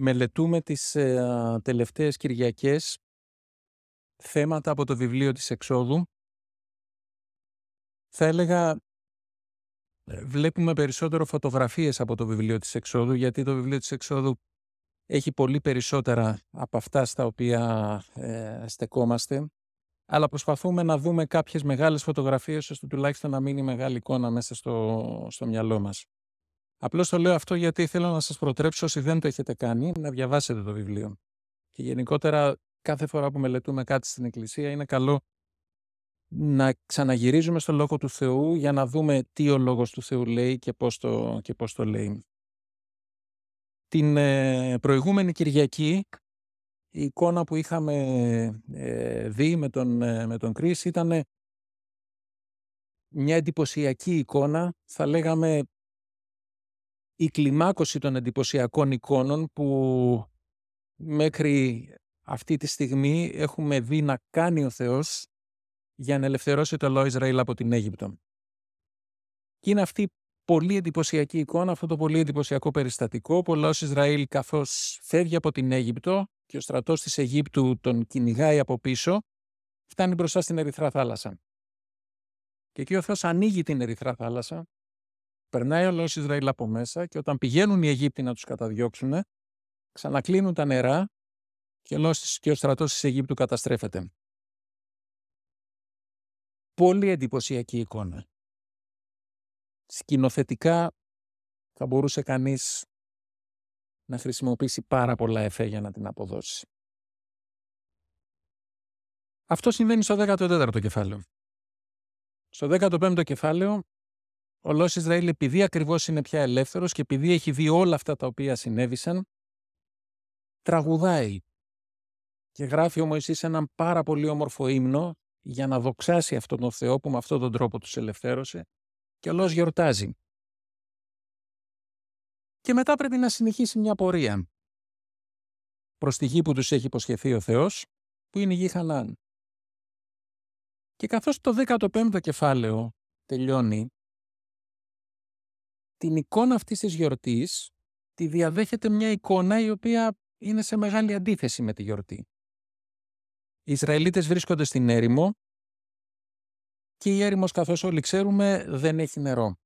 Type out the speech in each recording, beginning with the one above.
μελετούμε τις τελευταίες Κυριακές θέματα από το βιβλίο της Εξόδου. Θα έλεγα, βλέπουμε περισσότερο φωτογραφίες από το βιβλίο της Εξόδου, γιατί το βιβλίο της Εξόδου έχει πολύ περισσότερα από αυτά στα οποία στεκόμαστε, αλλά προσπαθούμε να δούμε κάποιες μεγάλες φωτογραφίες, ώστε τουλάχιστον να μείνει μεγάλη εικόνα μέσα στο μυαλό μας. Απλώς το λέω αυτό γιατί θέλω να σας προτρέψω, όσοι δεν το έχετε κάνει, να διαβάσετε το βιβλίο. Και γενικότερα, κάθε φορά που μελετούμε κάτι στην Εκκλησία, είναι καλό να ξαναγυρίζουμε στο Λόγο του Θεού για να δούμε τι ο Λόγος του Θεού λέει και πώς το λέει. Την προηγούμενη Κυριακή, η εικόνα που είχαμε δει με τον Κρίς ήταν μια εντυπωσιακή εικόνα, θα λέγαμε η κλιμάκωση των εντυπωσιακών εικόνων που μέχρι αυτή τη στιγμή έχουμε δει να κάνει ο Θεός για να ελευθερώσει το λαό Ισραήλ από την Αίγυπτο. Και είναι αυτή πολύ εντυπωσιακή εικόνα, αυτό το πολύ εντυπωσιακό περιστατικό που ο λαός Ισραήλ, καθώς φεύγει από την Αίγυπτο και ο στρατός της Αιγύπτου τον κυνηγάει από πίσω, φτάνει μπροστά στην Ερυθρά θάλασσα. Και εκεί ο Θεός ανοίγει την Ερυθρά θάλασσα, περνάει ο λαός Ισραήλ από μέσα και όταν πηγαίνουν οι Αιγύπτιοι να τους καταδιώξουν, ξανακλίνουν τα νερά και ο στρατός της Αιγύπτου καταστρέφεται. Πολύ εντυπωσιακή εικόνα. Σκηνοθετικά θα μπορούσε κανείς να χρησιμοποιήσει πάρα πολλά εφέ για να την αποδώσει. Αυτό συμβαίνει στο 14ο κεφάλαιο. Στο 15ο κεφάλαιο, ο λαός Ισραήλ, επειδή ακριβώς είναι πια ελεύθερος και επειδή έχει δει όλα αυτά τα οποία συνέβησαν, τραγουδάει. Και γράφει ο Μωυσής έναν πάρα πολύ όμορφο ύμνο για να δοξάσει αυτόν τον Θεό που με αυτόν τον τρόπο τους ελευθέρωσε, και ο λαός γιορτάζει. Και μετά πρέπει να συνεχίσει μια πορεία προς τη γη που τους έχει υποσχεθεί ο Θεός, που είναι η γη Χανάαν. Και καθώς το 15ο κεφάλαιο τελειώνει, την εικόνα αυτής της γιορτής τη διαδέχεται μια εικόνα η οποία είναι σε μεγάλη αντίθεση με τη γιορτή. Οι Ισραηλίτες βρίσκονται στην έρημο και η έρημος, καθώς όλοι ξέρουμε, δεν έχει νερό.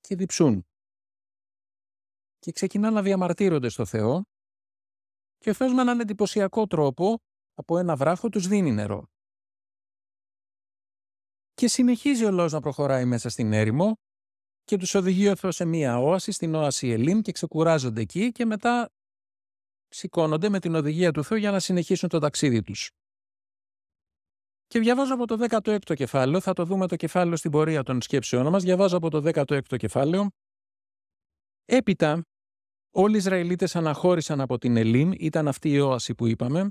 Και διψούν. Και ξεκινάνε να διαμαρτύρονται στο Θεό και ο Θεός με έναν εντυπωσιακό τρόπο από ένα βράχο τους δίνει νερό. Και συνεχίζει ο λαός να προχωράει μέσα στην έρημο και τους οδηγεί ο Θεός σε μία όαση, στην όαση Ελλήμ, και ξεκουράζονται εκεί και μετά σηκώνονται με την οδηγία του Θεού για να συνεχίσουν το ταξίδι τους. Και διαβάζω από το 16ο κεφάλαιο, θα το δούμε το κεφάλαιο στην πορεία των σκέψεών μας, διαβάζω από το 16ο κεφάλαιο. Έπειτα, όλοι οι Ισραηλίτες αναχώρησαν από την Ελλήμ, ήταν αυτή η όαση που είπαμε,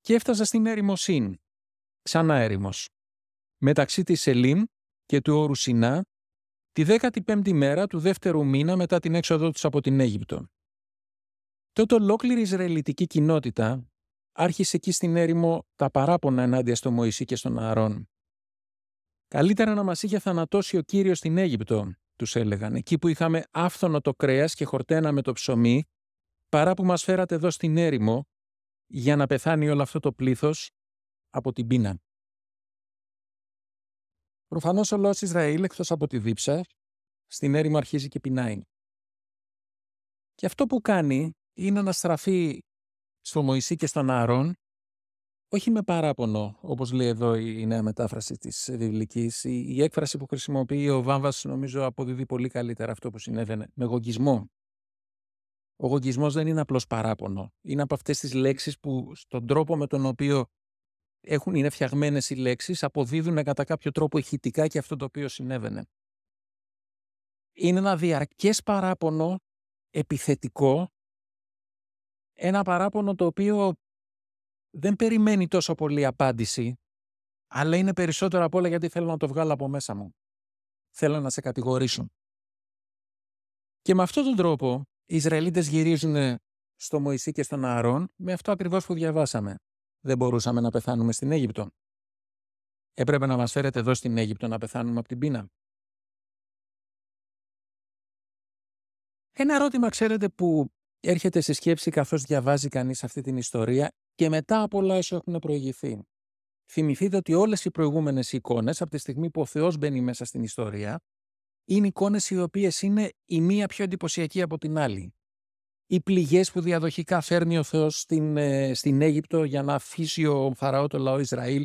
και έφτασαν στην έρημο Συν, ξανά έρημος. Μεταξύ της Ελλήμ και του όρου Συνά, τη 15η μέρα του δεύτερου μήνα μετά την έξοδό τους από την Αίγυπτο. Τότε ολόκληρη η Ισραηλιτική κοινότητα άρχισε εκεί στην έρημο τα παράπονα ενάντια στο Μωυσή και στον Ααρών. «Καλύτερα να μας είχε θανατώσει ο Κύριος στην Αίγυπτο», τους έλεγαν, «εκεί που είχαμε άφθονο το κρέας και χορταίναμε το ψωμί, παρά που μας φέρατε εδώ στην έρημο, για να πεθάνει όλο αυτό το πλήθος από την πείνα». Προφανώς ο λαός Ισραήλ, εκτός από τη δίψα, στην έρημο αρχίζει και πεινάει. Και αυτό που κάνει είναι να στραφεί στο Μωυσή και στον Ααρών, όχι με παράπονο, όπως λέει εδώ η νέα μετάφραση της βιβλικής. Η έκφραση που χρησιμοποιεί ο Βάμβας, νομίζω, αποδίδει πολύ καλύτερα αυτό που συνέβαινε, με γογγισμό. Ο γογγισμός δεν είναι απλώς παράπονο. Είναι από αυτές τις λέξεις που, στον τρόπο με τον οποίο είναι φτιαγμένες οι λέξεις, αποδίδουν κατά κάποιο τρόπο ηχητικά και αυτό το οποίο συνέβαινε. Είναι ένα διαρκές παράπονο, επιθετικό, ένα παράπονο το οποίο δεν περιμένει τόσο πολύ απάντηση, αλλά είναι περισσότερο απ' όλα γιατί θέλω να το βγάλω από μέσα μου. Θέλω να σε κατηγορήσω. Και με αυτόν τον τρόπο οι Ισραηλίτες γυρίζουν στο Μωυσή και στον Ααρών με αυτό ακριβώς που διαβάσαμε. Δεν μπορούσαμε να πεθάνουμε στην Αίγυπτο. Έπρεπε να μας φέρετε εδώ στην Αίγυπτο να πεθάνουμε από την πείνα. Ένα ερώτημα, ξέρετε, που έρχεται στη σκέψη καθώς διαβάζει κανείς αυτή την ιστορία και μετά από όλα όσο έχουν προηγηθεί. Θυμηθείτε ότι όλες οι προηγούμενες εικόνες, από τη στιγμή που ο Θεός μπαίνει μέσα στην ιστορία, είναι εικόνες οι οποίες είναι η μία πιο εντυπωσιακή από την άλλη. Οι πληγές που διαδοχικά φέρνει ο Θεός στην Αίγυπτο για να αφήσει ο Φαραώ το λαό Ισραήλ,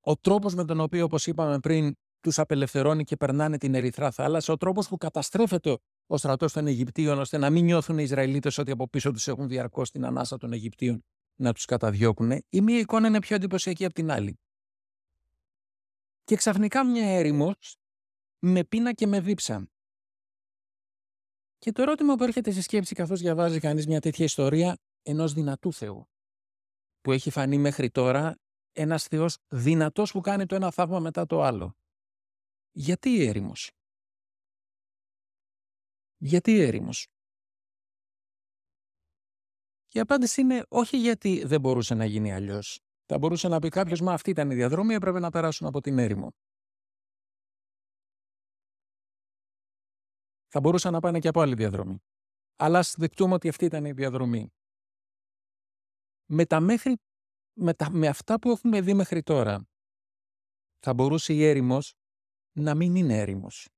ο τρόπος με τον οποίο, όπως είπαμε πριν, τους απελευθερώνει και περνάνε την Ερυθρά θάλασσα, ο τρόπος που καταστρέφεται ο στρατός των Αιγυπτίων, ώστε να μην νιώθουν οι Ισραηλίτες ότι από πίσω τους έχουν διαρκώς την ανάσα των Αιγυπτίων να τους καταδιώκουν. Η μία εικόνα είναι πιο εντυπωσιακή από την άλλη. Και ξαφνικά μια έρημος με πείνα και με δίψα. Και το ερώτημα που έρχεται στη σκέψη καθώς διαβάζει κανείς μια τέτοια ιστορία ενός δυνατού Θεού, που έχει φανεί μέχρι τώρα ένας Θεός δυνατός που κάνει το ένα θαύμα μετά το άλλο. Γιατί η έρημος? Γιατί η έρημος? Η απάντηση είναι όχι γιατί δεν μπορούσε να γίνει αλλιώς. Θα μπορούσε να πει κάποιος, μα αυτή ήταν η διαδρομή, έπρεπε να περάσουν από την έρημο. Θα μπορούσαν να πάνε και από άλλη διαδρομή. Αλλά ας δεχτούμε ότι αυτή ήταν η διαδρομή. Με αυτά που έχουμε δει μέχρι τώρα, θα μπορούσε η έρημος να μην είναι έρημος.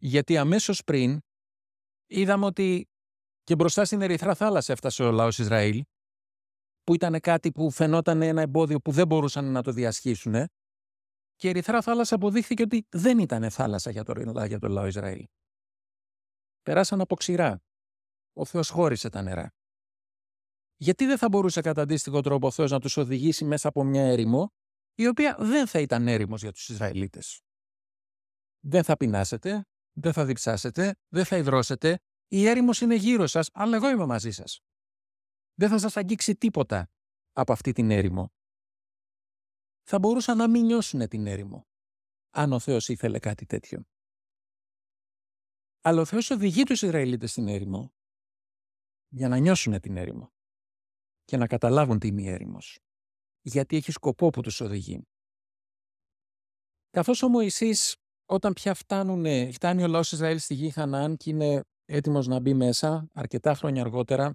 Γιατί αμέσως πριν είδαμε ότι και μπροστά στην Ερυθρά θάλασσα έφτασε ο λαός Ισραήλ, που ήταν κάτι που φαινόταν ένα εμπόδιο που δεν μπορούσαν να το διασχίσουν, και η Ερυθρά θάλασσα αποδείχθηκε ότι δεν ήταν θάλασσα για το λαό Ισραήλ. Περάσαν από ξηρά. Ο Θεός χώρισε τα νερά. Γιατί δεν θα μπορούσε κατά αντίστοιχο τρόπο ο Θεός να τους οδηγήσει μέσα από μια έρημο, η οποία δεν θα ήταν έρημος για τους Ισραηλίτες? Δεν θα πεινάσετε, δεν θα διψάσετε, δεν θα υδρώσετε. Η έρημος είναι γύρω σας, αλλά εγώ είμαι μαζί σας. Δεν θα σας αγγίξει τίποτα από αυτή την έρημο. Θα μπορούσαν να μην νιώσουν την έρημο, αν ο Θεός ήθελε κάτι τέτοιο. Αλλά ο Θεός οδηγεί τους Ισραηλίτες στην έρημο για να νιώσουν την έρημο και να καταλάβουν τι είναι η έρημος, γιατί έχει σκοπό που τους οδηγεί. Καθώς ο Μωυσής, όταν πια φτάνει ο λαός Ισραήλ στη γη Χαναάν και είναι έτοιμος να μπει μέσα, αρκετά χρόνια αργότερα,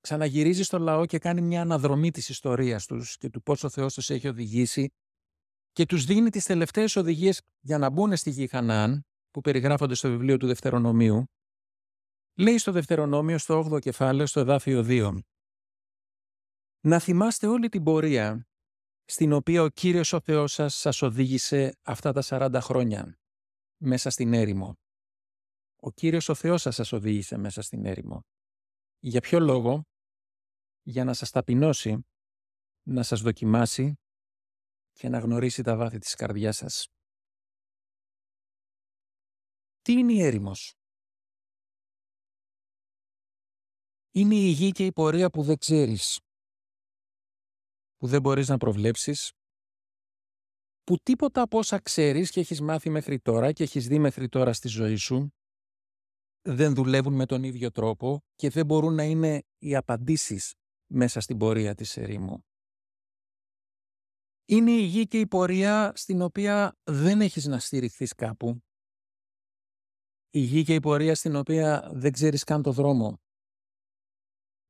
ξαναγυρίζει στο λαό και κάνει μια αναδρομή της ιστορίας τους και του πώς ο Θεός τους έχει οδηγήσει και τους δίνει τις τελευταίες οδηγίες για να μπουν στη γη Χαναάν, που περιγράφονται στο βιβλίο του Δευτερονομίου. Λέει στο Δευτερονόμιο, στο 8ο κεφάλαιο, στο εδάφιο 2: «Να θυμάστε όλη την πορεία στην οποία ο Κύριος ο Θεός σας οδήγησε αυτά τα 40 χρόνια μέσα στην έρημο». Ο Κύριος ο Θεός σας οδήγησε μέσα στην έρημο. Για ποιο λόγο? Για να σας ταπεινώσει, να σας δοκιμάσει και να γνωρίσει τα βάθη της καρδιάς σας. Τι είναι η έρημος? Είναι η γη και η πορεία που δεν ξέρεις, που δεν μπορείς να προβλέψεις, που τίποτα από όσα ξέρεις και έχεις μάθει μέχρι τώρα και έχεις δει μέχρι τώρα στη ζωή σου δεν δουλεύουν με τον ίδιο τρόπο και δεν μπορούν να είναι οι απαντήσεις μέσα στην πορεία της ερήμου. Είναι η γη και η πορεία στην οποία δεν έχεις να στηριχθείς κάπου. Η γη και η πορεία στην οποία δεν ξέρεις καν το δρόμο,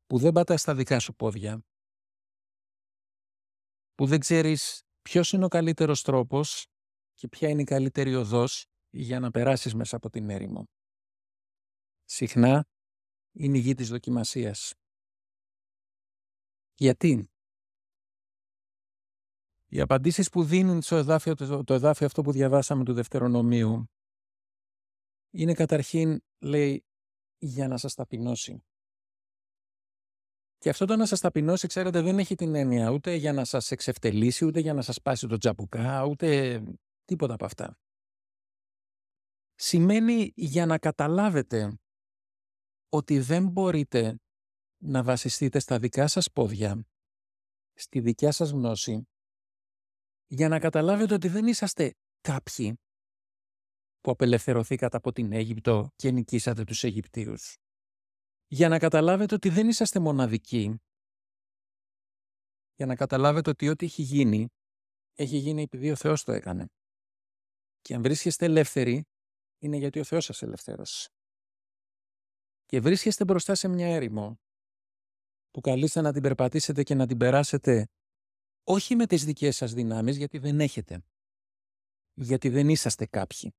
που δεν πατάς στα δικά σου πόδια, που δεν ξέρεις ποιος είναι ο καλύτερος τρόπος και ποια είναι η καλύτερη οδός για να περάσεις μέσα από την έρημο. Συχνά είναι η γη της δοκιμασίας. Γιατί? Οι απαντήσεις που δίνουν στο εδάφιο, το εδάφιο αυτό που διαβάσαμε του Δευτερονομίου, είναι καταρχήν, λέει, για να σας ταπεινώσει. Και αυτό το να σας ταπεινώσει, ξέρετε, δεν έχει την έννοια ούτε για να σας εξευτελίσει, ούτε για να σας πάσει το τζαμπουκά, ούτε τίποτα από αυτά. Σημαίνει για να καταλάβετε ότι δεν μπορείτε να βασιστείτε στα δικά σας πόδια, στη δικιά σας γνώση, για να καταλάβετε ότι δεν είσαστε κάποιοι που απελευθερωθήκατε από την Αίγυπτο και νικήσατε τους Αιγυπτίους. Για να καταλάβετε ότι δεν είσαστε μοναδικοί, για να καταλάβετε ότι ό,τι έχει γίνει επειδή ο Θεός το έκανε. Και αν βρίσκεστε ελεύθεροι, είναι γιατί ο Θεός σας ελευθέρωσε. και βρίσκεστε μπροστά σε μια έρημο που καλείστε να την περπατήσετε και να την περάσετε όχι με τις δικές σας δυνάμεις, γιατί δεν έχετε, γιατί δεν είσαστε κάποιοι.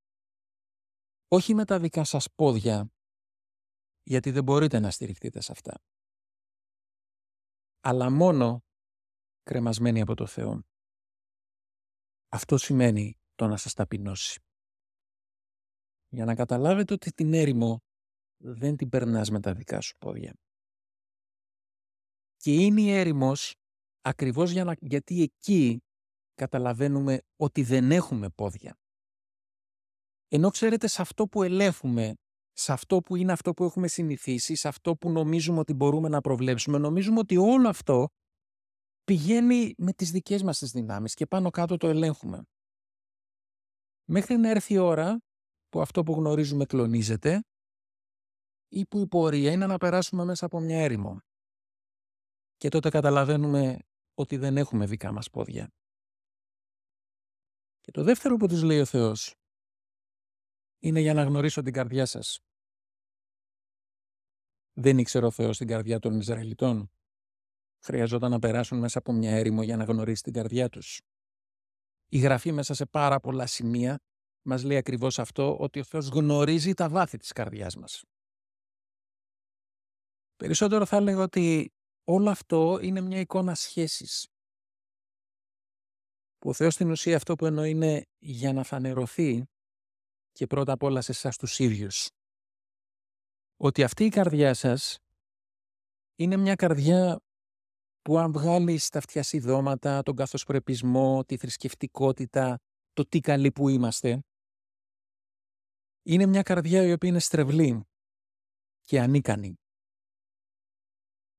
Όχι με τα δικά σας πόδια, γιατί δεν μπορείτε να στηριχτείτε σε αυτά. Αλλά μόνο κρεμασμένοι από το Θεό. Αυτό σημαίνει το να σας ταπεινώσει. Για να καταλάβετε ότι την έρημο δεν την περνάς με τα δικά σου πόδια. Και είναι η έρημος ακριβώς γιατί εκεί καταλαβαίνουμε ότι δεν έχουμε πόδια. Ενώ ξέρετε, σε αυτό που ελέγχουμε, σε αυτό που είναι αυτό που έχουμε συνηθίσει, σε αυτό που νομίζουμε ότι μπορούμε να προβλέψουμε, νομίζουμε ότι όλο αυτό πηγαίνει με τις δικές μας τις δυνάμεις και πάνω κάτω το ελέγχουμε. Μέχρι να έρθει η ώρα που αυτό που γνωρίζουμε κλονίζεται ή που η πορεία είναι να περάσουμε μέσα από μια έρημο. Και τότε καταλαβαίνουμε ότι δεν έχουμε δικά μας πόδια. Και το δεύτερο που τους λέει ο Θεός είναι για να γνωρίσω την καρδιά σας. Δεν ήξερε ο Θεός την καρδιά των Ισραηλιτών. Χρειαζόταν να περάσουν μέσα από μια έρημο για να γνωρίσει την καρδιά τους. Η Γραφή μέσα σε πάρα πολλά σημεία μας λέει ακριβώς αυτό, ότι ο Θεός γνωρίζει τα βάθη της καρδιάς μας. Περισσότερο θα λέγω ότι όλο αυτό είναι μια εικόνα σχέσης. Που ο Θεός στην ουσία αυτό που εννοεί είναι για να φανερωθεί και πρώτα απ' όλα σε εσάς τους ίδιους. Ότι αυτή η καρδιά σας είναι μια καρδιά που αν βγάλεις τα αυτιασή δώματα, τον καθοσπρεπισμό, τη θρησκευτικότητα, το τι καλοί που είμαστε, είναι μια καρδιά η οποία είναι στρεβλή και ανίκανη.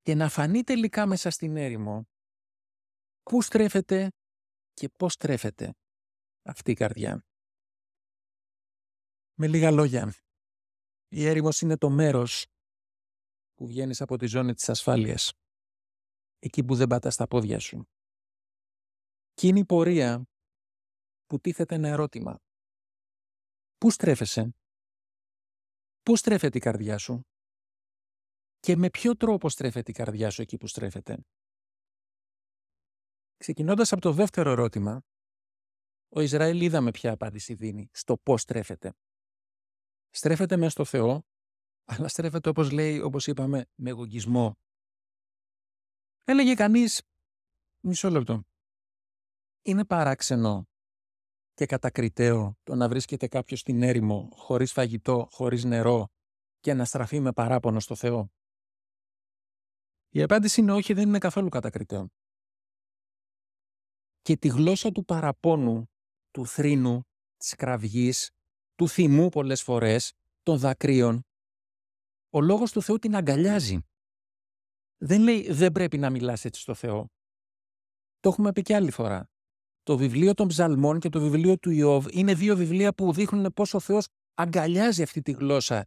Και να φανεί τελικά μέσα στην έρημο πού στρέφεται και πώς στρέφεται αυτή η καρδιά. Με λίγα λόγια, η έρημος είναι το μέρος που βγαίνεις από τη ζώνη της ασφάλειας, εκεί που δεν πατάς τα πόδια σου. Και είναι η πορεία που τίθεται ένα ερώτημα. Πού στρέφεσαι, πού στρέφεται η καρδιά σου και με ποιο τρόπο στρέφεται η καρδιά σου εκεί που στρέφεται. Ξεκινώντας από το δεύτερο ερώτημα, ο Ισραήλ είδαμε ποια απάντηση δίνει στο πώς στρέφεται. Στρέφεται μέσα στο Θεό, αλλά στρέφεται όπως λέει, όπως είπαμε, με εγωγισμό. Έλεγε κανείς, μισό λεπτό, είναι παράξενο και κατακριτέο το να βρίσκεται κάποιος στην έρημο, χωρίς φαγητό, χωρίς νερό και να στραφεί με παράπονο στο Θεό. Η απάντηση είναι όχι, δεν είναι καθόλου κατακριτέο. Και τη γλώσσα του παραπόνου, του θρήνου, της κραυγής, του θυμού πολλές φορές, των δακρύων, ο λόγος του Θεού την αγκαλιάζει. Δεν λέει δεν πρέπει να μιλάς έτσι στο Θεό. Το έχουμε πει και άλλη φορά. Το βιβλίο των Ψαλμών και το βιβλίο του Ιώβ είναι δύο βιβλία που δείχνουν πώς ο Θεός αγκαλιάζει αυτή τη γλώσσα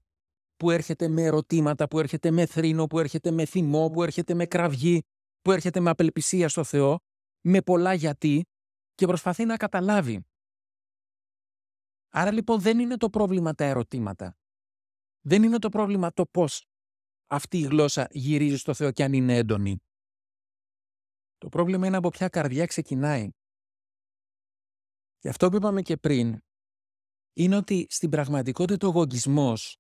που έρχεται με ερωτήματα, που έρχεται με θρήνο, που έρχεται με θυμό, που έρχεται με κραυγή, που έρχεται με απελπισία στο Θεό, με πολλά γιατί, και προσπαθεί να καταλάβει. Άρα λοιπόν δεν είναι το πρόβλημα τα ερωτήματα. Δεν είναι το πρόβλημα το πώς αυτή η γλώσσα γυρίζει στο Θεό και αν είναι έντονη. Το πρόβλημα είναι από ποια καρδιά ξεκινάει. Και αυτό που είπαμε και πριν είναι ότι στην πραγματικότητα ο εγωγισμός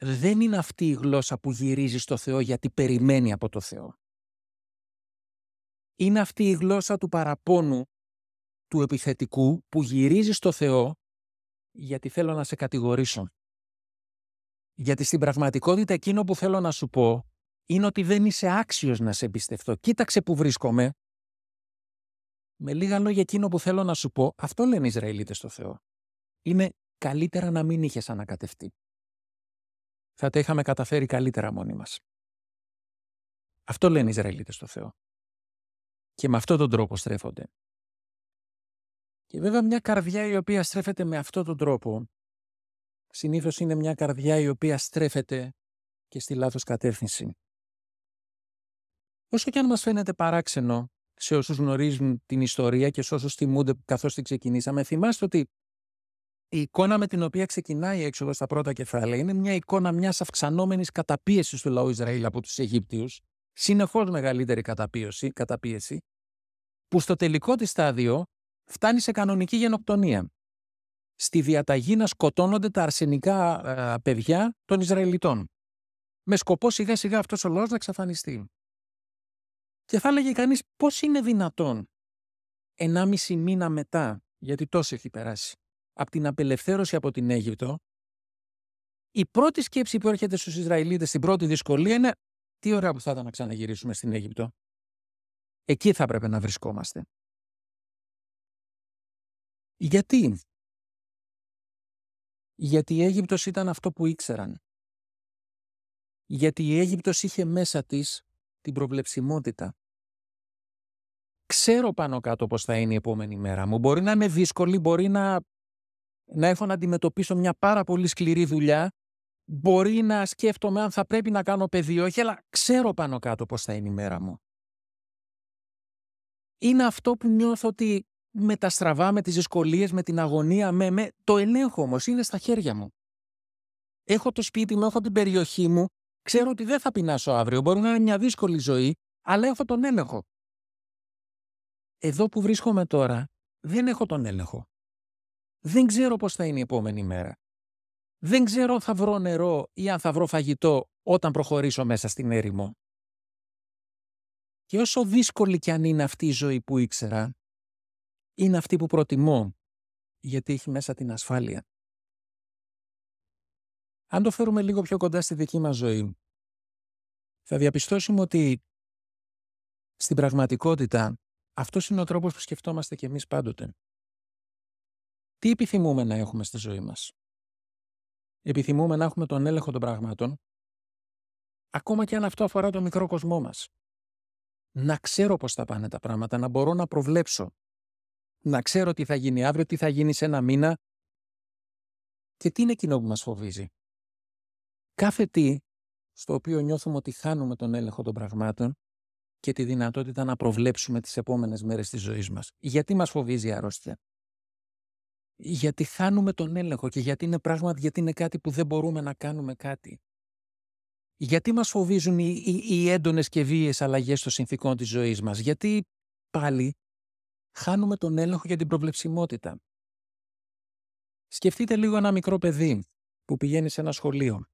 δεν είναι αυτή η γλώσσα που γυρίζει στο Θεό γιατί περιμένει από το Θεό. Είναι αυτή η γλώσσα του παραπόνου, του επιθετικού, που γυρίζει στο Θεό γιατί θέλω να σε κατηγορήσω. Γιατί στην πραγματικότητα εκείνο που θέλω να σου πω είναι ότι δεν είσαι άξιος να σε εμπιστευτώ. Κοίταξε που βρίσκομαι. Με λίγα λόγια εκείνο που θέλω να σου πω, αυτό λένε οι Ισραηλίτες στο Θεό. Είναι καλύτερα να μην είχες ανακατευτεί. Θα τα είχαμε καταφέρει καλύτερα μόνοι μας. Αυτό λένε οι Ισραηλίτες στο Θεό. Και με αυτόν τον τρόπο στρέφονται. Και βέβαια μια καρδιά η οποία στρέφεται με αυτόν τον τρόπο συνήθως είναι μια καρδιά η οποία στρέφεται και στη λάθος κατεύθυνση. Όσο και αν μας φαίνεται παράξενο σε όσους γνωρίζουν την ιστορία και σε όσους θυμούνται καθώς την ξεκινήσαμε, θυμάστε ότι η εικόνα με την οποία ξεκινάει η Έξοδος στα πρώτα κεφάλαια είναι μια εικόνα μιας αυξανόμενης καταπίεσης του λαού Ισραήλ από τους Αιγύπτιους, συνεχώς μεγαλύτερη καταπίεση, που στο τελικό της στάδιο φτάνει σε κανονική γενοκτονία. Στη διαταγή να σκοτώνονται τα αρσενικά παιδιά των Ισραηλιτών, με σκοπό σιγά σιγά αυτός ο λαός να εξαφανιστεί. Και θα έλεγε κανείς πώς είναι δυνατόν 1,5 μήνα μετά, γιατί τόσο έχει περάσει, από την απελευθέρωση από την Αίγυπτο, η πρώτη σκέψη που έρχεται στους Ισραηλίτες στην πρώτη δυσκολία είναι τι ωραία που θα ήταν να ξαναγυρίσουμε στην Αίγυπτο. Εκεί θα έπρεπε να βρισκόμαστε. Γιατί? Γιατί η Αίγυπτος ήταν αυτό που ήξεραν. Γιατί η Αίγυπτος είχε μέσα της την προβλεψιμότητα. Ξέρω πάνω κάτω πώς θα είναι η επόμενη μέρα μου. Μπορεί να είμαι δύσκολη, μπορεί να έχω να αντιμετωπίσω μια πάρα πολύ σκληρή δουλειά, μπορεί να σκέφτομαι αν θα πρέπει να κάνω παιδί, όχι, αλλά ξέρω πάνω κάτω πώς θα είναι η μέρα μου. Είναι αυτό που νιώθω ότι με τα στραβά, με τις δυσκολίες, με την αγωνία, το ελέγχω όμως, είναι στα χέρια μου. Έχω το σπίτι μου, έχω την περιοχή μου, ξέρω ότι δεν θα πεινάσω αύριο, μπορεί να είναι μια δύσκολη ζωή, αλλά έχω τον έλεγχο. Εδώ που βρίσκομαι τώρα, δεν έχω τον έλεγχο. Δεν ξέρω πώς θα είναι η επόμενη μέρα. Δεν ξέρω αν θα βρω νερό ή αν θα βρω φαγητό όταν προχωρήσω μέσα στην έρημο. Και όσο δύσκολη κι αν είναι αυτή η ζωή που ήξερα, είναι αυτή που προτιμώ, γιατί έχει μέσα την ασφάλεια. Αν το φέρουμε λίγο πιο κοντά στη δική μας ζωή, θα διαπιστώσουμε ότι στην πραγματικότητα αυτός είναι ο τρόπος που σκεφτόμαστε κι εμείς πάντοτε. Τι επιθυμούμε να έχουμε στη ζωή μας? Επιθυμούμε να έχουμε τον έλεγχο των πραγμάτων, ακόμα και αν αυτό αφορά τον μικρό κοσμό μας. Να ξέρω πώς θα πάνε τα πράγματα, να μπορώ να προβλέψω. Να ξέρω τι θα γίνει αύριο, τι θα γίνει σε ένα μήνα. Και τι είναι εκείνο που μας φοβίζει? Κάθε τι στο οποίο νιώθουμε ότι χάνουμε τον έλεγχο των πραγμάτων και τη δυνατότητα να προβλέψουμε τις επόμενες μέρες της ζωής μας. Γιατί μας φοβίζει η αρρώστια? Γιατί χάνουμε τον έλεγχο και γιατί είναι κάτι που δεν μπορούμε να κάνουμε κάτι. Γιατί μας φοβίζουν οι έντονες και βίαιες αλλαγές των συνθήκων της ζωής μας? Γιατί πάλι χάνουμε τον έλεγχο για την προβλεψιμότητα. Σκεφτείτε λίγο ένα μικρό παιδί που πηγαίνει σε ένα σχολείο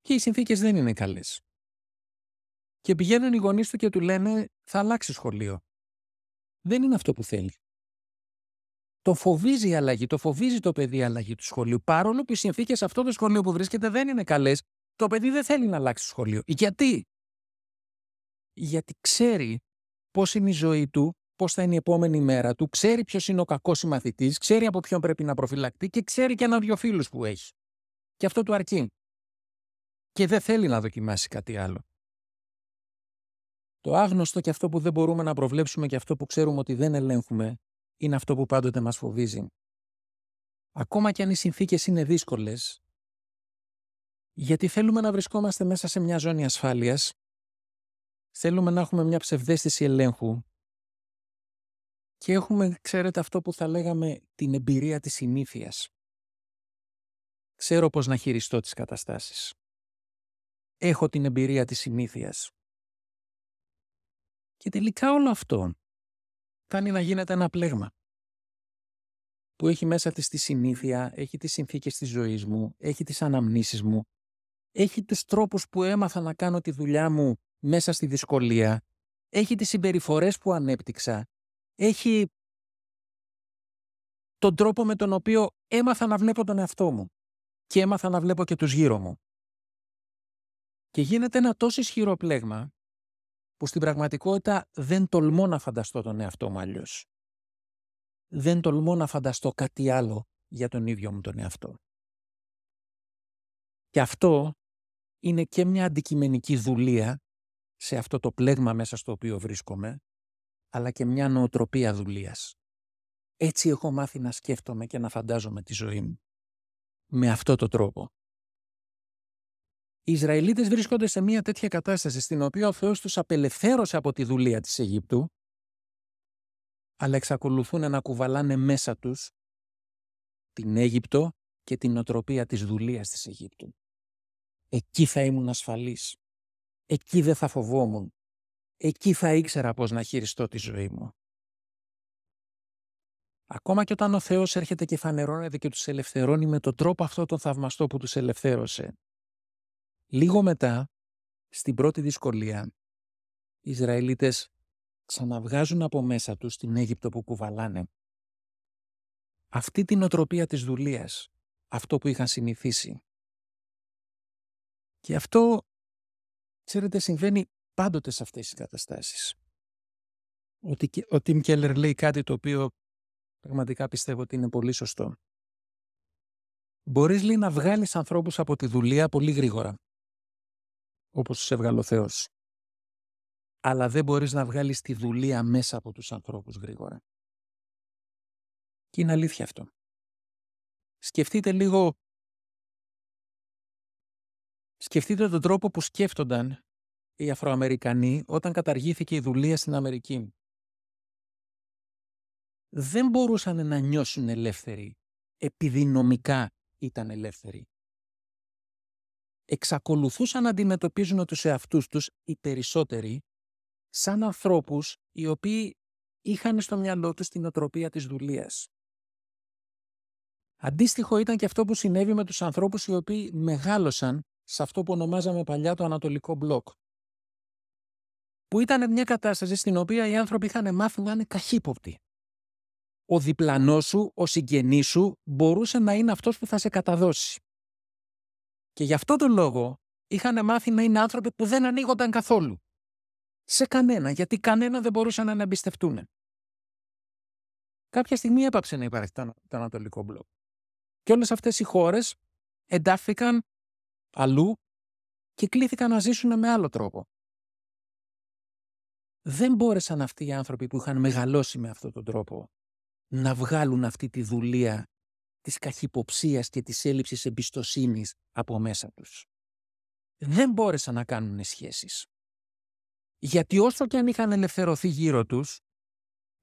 και οι συνθήκες δεν είναι καλές. Και πηγαίνουν οι γονείς του και του λένε θα αλλάξει σχολείο. Δεν είναι αυτό που θέλει. Το φοβίζει η αλλαγή, το φοβίζει το παιδί η αλλαγή του σχολείου. Παρόλο που οι συνθήκες σε αυτό το σχολείο που βρίσκεται δεν είναι καλές, το παιδί δεν θέλει να αλλάξει σχολείο. Γιατί? Γιατί ξέρει πώς είναι η ζωή του, πώς θα είναι η επόμενη μέρα του, ξέρει ποιος είναι ο κακός συμμαθητής, ξέρει από ποιον πρέπει να προφυλακτεί και ξέρει και ένα-δυο φίλους που έχει. Και αυτό του αρκεί. Και δεν θέλει να δοκιμάσει κάτι άλλο. Το άγνωστο και αυτό που δεν μπορούμε να προβλέψουμε και αυτό που ξέρουμε ότι δεν ελέγχουμε, είναι αυτό που πάντοτε μας φοβίζει. Ακόμα κι αν οι συνθήκες είναι δύσκολες, γιατί θέλουμε να βρισκόμαστε μέσα σε μια ζώνη ασφάλειας, θέλουμε να έχουμε μια ψευδαίσθηση ελέγχου και έχουμε, ξέρετε, αυτό που θα λέγαμε την εμπειρία της συνήθειας. Ξέρω πώς να χειριστώ τις καταστάσεις. Έχω την εμπειρία της συνήθειας. Και τελικά όλο αυτό κάνει να γίνεται ένα πλέγμα που έχει μέσα της τη συνήθεια, έχει τις συνθήκες της ζωής μου, έχει τις αναμνήσεις μου, έχει τους τρόπους που έμαθα να κάνω τη δουλειά μου μέσα στη δυσκολία, έχει τις συμπεριφορές που ανέπτυξα, έχει τον τρόπο με τον οποίο έμαθα να βλέπω τον εαυτό μου και έμαθα να βλέπω και τους γύρω μου. Και γίνεται ένα τόσο ισχυρό πλέγμα που στην πραγματικότητα δεν τολμώ να φανταστώ τον εαυτό μου αλλιώς. Δεν τολμώ να φανταστώ κάτι άλλο για τον ίδιο μου τον εαυτό. Και αυτό είναι και μια αντικειμενική δουλεία σε αυτό το πλέγμα μέσα στο οποίο βρίσκομαι, αλλά και μια νοοτροπία δουλείας. Έτσι έχω μάθει να σκέφτομαι και να φαντάζομαι τη ζωή μου. Με αυτό το τρόπο. Οι Ισραηλίτες βρίσκονται σε μια τέτοια κατάσταση στην οποία ο Θεός τους απελευθέρωσε από τη δουλεία της Αιγύπτου, αλλά εξακολουθούν να κουβαλάνε μέσα τους την Αίγυπτο και την οτροπία της δουλείας της Αιγύπτου. Εκεί θα ήμουν ασφαλής. Εκεί δεν θα φοβόμουν. Εκεί θα ήξερα πώς να χειριστώ τη ζωή μου. Ακόμα και όταν ο Θεός έρχεται και φανερώνεται και τους ελευθερώνει με τον τρόπο αυτό τον θαυμαστό που τους ελευθέρωσε. Λίγο μετά, στην πρώτη δυσκολία, οι Ισραηλίτες ξαναβγάζουν από μέσα τους την Αίγυπτο που κουβαλάνε. Αυτή την οτροπία της δουλείας, αυτό που είχαν συνηθίσει. Και αυτό, ξέρετε, συμβαίνει πάντοτε σε αυτές τις καταστάσεις. Ο Τιμ Κέλλερ λέει κάτι το οποίο πραγματικά πιστεύω ότι είναι πολύ σωστό. Μπορείς, λέει, να βγάλεις ανθρώπους από τη δουλεία πολύ γρήγορα, όπως τους έβγαλε ο Θεός. Αλλά δεν μπορείς να βγάλεις τη δουλεία μέσα από τους ανθρώπους γρήγορα. Και είναι αλήθεια αυτό. Σκεφτείτε λίγο. Σκεφτείτε τον τρόπο που σκέφτονταν οι Αφροαμερικανοί όταν καταργήθηκε η δουλεία στην Αμερική. Δεν μπορούσαν να νιώσουν ελεύθεροι, επειδή νομικά ήταν ελεύθεροι. Εξακολουθούσαν να αντιμετωπίζουν τους εαυτούς τους οι περισσότεροι σαν ανθρώπους οι οποίοι είχαν στο μυαλό τους την οτροπία της δουλείας. Αντίστοιχο ήταν και αυτό που συνέβη με τους ανθρώπους οι οποίοι μεγάλωσαν σε αυτό που ονομάζαμε παλιά το Ανατολικό Μπλοκ, που ήταν μια κατάσταση στην οποία οι άνθρωποι είχαν μάθει να είναι καχύποπτοι. Ο διπλανός σου, ο συγγενής σου, μπορούσε να είναι αυτός που θα σε καταδώσει. Και γι' αυτό τον λόγο είχαν μάθει να είναι άνθρωποι που δεν ανοίγονταν καθόλου. Σε κανένα, γιατί κανένα δεν μπορούσαν να εμπιστευτούν. Κάποια στιγμή έπαψε να υπάρχει το Ανατολικό Μπλοκ. Και όλες αυτές οι χώρες εντάχθηκαν αλλού και κλήθηκαν να ζήσουν με άλλο τρόπο. Δεν μπόρεσαν αυτοί οι άνθρωποι που είχαν μεγαλώσει με αυτόν τον τρόπο να βγάλουν αυτή τη δουλεία της καχυποψίας και της έλλειψης εμπιστοσύνης από μέσα τους. Δεν μπόρεσαν να κάνουν σχέσεις. Γιατί όσο και αν είχαν ελευθερωθεί γύρω τους,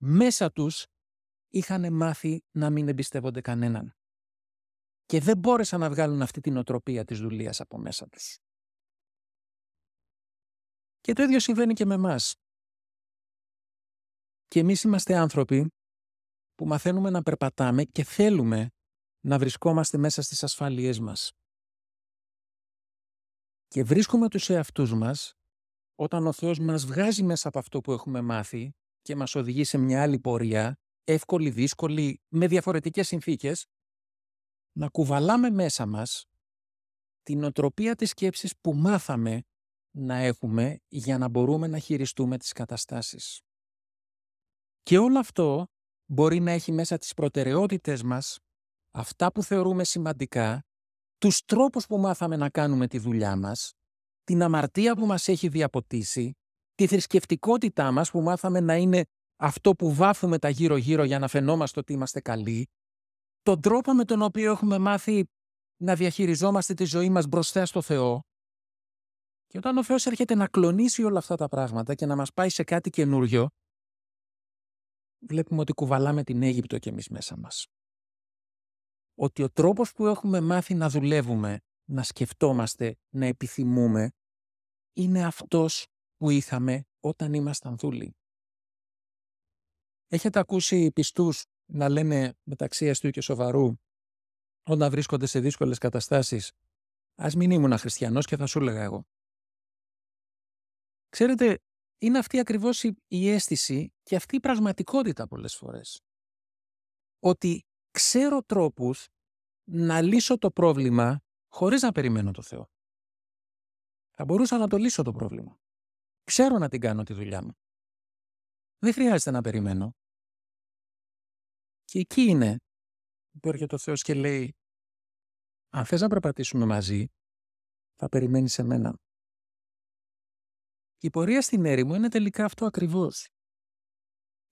μέσα τους είχαν μάθει να μην εμπιστεύονται κανέναν. Και δεν μπόρεσαν να βγάλουν αυτή την οτροπία της δουλείας από μέσα τους. Και το ίδιο συμβαίνει και με εμάς. Και εμείς είμαστε άνθρωποι που μαθαίνουμε να περπατάμε και θέλουμε να βρισκόμαστε μέσα στις ασφαλείες μας. Και βρίσκουμε τους εαυτούς μας όταν ο Θεός μας βγάζει μέσα από αυτό που έχουμε μάθει και μας οδηγεί σε μια άλλη πορεία, εύκολη, δύσκολη, με διαφορετικές συνθήκες, να κουβαλάμε μέσα μας την οτροπία της σκέψης που μάθαμε να έχουμε για να μπορούμε να χειριστούμε τις καταστάσεις. Και όλο αυτό μπορεί να έχει μέσα τις προτεραιότητες μας, αυτά που θεωρούμε σημαντικά, τους τρόπους που μάθαμε να κάνουμε τη δουλειά μας, την αμαρτία που μας έχει διαποτίσει, τη θρησκευτικότητά μας που μάθαμε να είναι αυτό που βάφουμε τα γύρω-γύρω για να φαινόμαστε ότι είμαστε καλοί, τον τρόπο με τον οποίο έχουμε μάθει να διαχειριζόμαστε τη ζωή μας μπροστά στο Θεό. Και όταν ο Θεός έρχεται να κλονίσει όλα αυτά τα πράγματα και να μας πάει σε κάτι καινούριο, βλέπουμε ότι κουβαλάμε την Αίγυπτο κι εμείς μέσα μας. Ότι ο τρόπος που έχουμε μάθει να δουλεύουμε, να σκεφτόμαστε, να επιθυμούμε, είναι αυτός που είχαμε όταν ήμασταν δούλοι. Έχετε ακούσει πιστούς να λένε μεταξύ αστείου και σοβαρού, όταν βρίσκονται σε δύσκολες καταστάσεις, ας μην ήμουν χριστιανός και θα σου έλεγα εγώ. Ξέρετε, είναι αυτή ακριβώς η αίσθηση και αυτή η πραγματικότητα πολλές φορές. Ότι ξέρω τρόπους να λύσω το πρόβλημα χωρίς να περιμένω το Θεό. Θα μπορούσα να το λύσω το πρόβλημα. Ξέρω να την κάνω τη δουλειά μου. Δεν χρειάζεται να περιμένω. Και εκεί είναι που έρχεται ο Θεός και λέει, αν θες να περπατήσουμε μαζί, θα περιμένεις εμένα. Η πορεία στην έρημο είναι τελικά αυτό ακριβώς.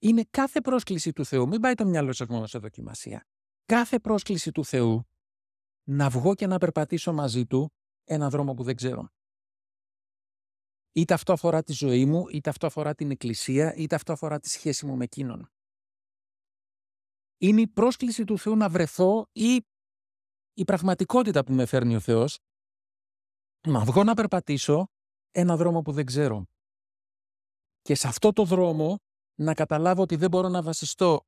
Είναι κάθε πρόσκληση του Θεού, μην πάει το μυαλό σας μόνο σε δοκιμασία. Κάθε πρόσκληση του Θεού να βγω και να περπατήσω μαζί του έναν δρόμο που δεν ξέρω. Είτε αυτό αφορά τη ζωή μου, είτε αυτό αφορά την εκκλησία, είτε αυτό αφορά τη σχέση μου με εκείνον. είναι η πρόσκληση του Θεού να βρεθώ ή η πραγματικότητα που με φέρνει ο Θεός, να βγω να περπατήσω ένα δρόμο που δεν ξέρω. Και σε αυτό το δρόμο να καταλάβω ότι δεν μπορώ να βασιστώ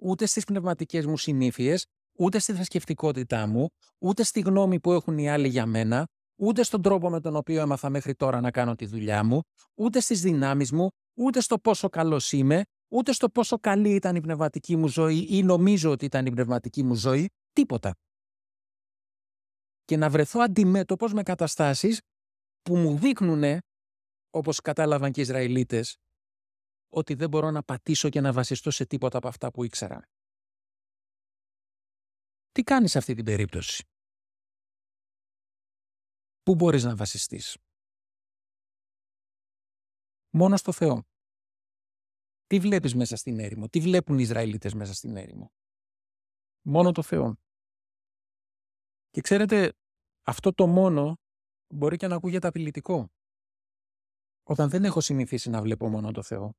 ούτε στις πνευματικές μου συνήθειες, ούτε στη θρησκευτικότητά μου, ούτε στη γνώμη που έχουν οι άλλοι για μένα, ούτε στον τρόπο με τον οποίο έμαθα μέχρι τώρα να κάνω τη δουλειά μου, ούτε στις δυνάμεις μου, ούτε στο πόσο καλός είμαι, ούτε στο πόσο καλή ήταν η πνευματική μου ζωή ή νομίζω ότι ήταν η πνευματική μου ζωή, τίποτα. Και να βρεθώ αντιμέτωπος με καταστάσεις που μου δείχνουν, όπως κατάλαβαν και οι Ισραηλίτες, ότι δεν μπορώ να πατήσω και να βασιστώ σε τίποτα από αυτά που ήξερα. Τι κάνεις σε αυτή την περίπτωση? Πού μπορείς να βασιστείς? Μόνο στο Θεό. Τι βλέπεις μέσα στην έρημο? Τι βλέπουν οι Ισραηλίτες μέσα στην έρημο? Μόνο το Θεό. Και ξέρετε, αυτό το μόνο μπορεί και να ακούγεται απειλητικό. Όταν δεν έχω συνηθίσει να βλέπω μόνο το Θεό,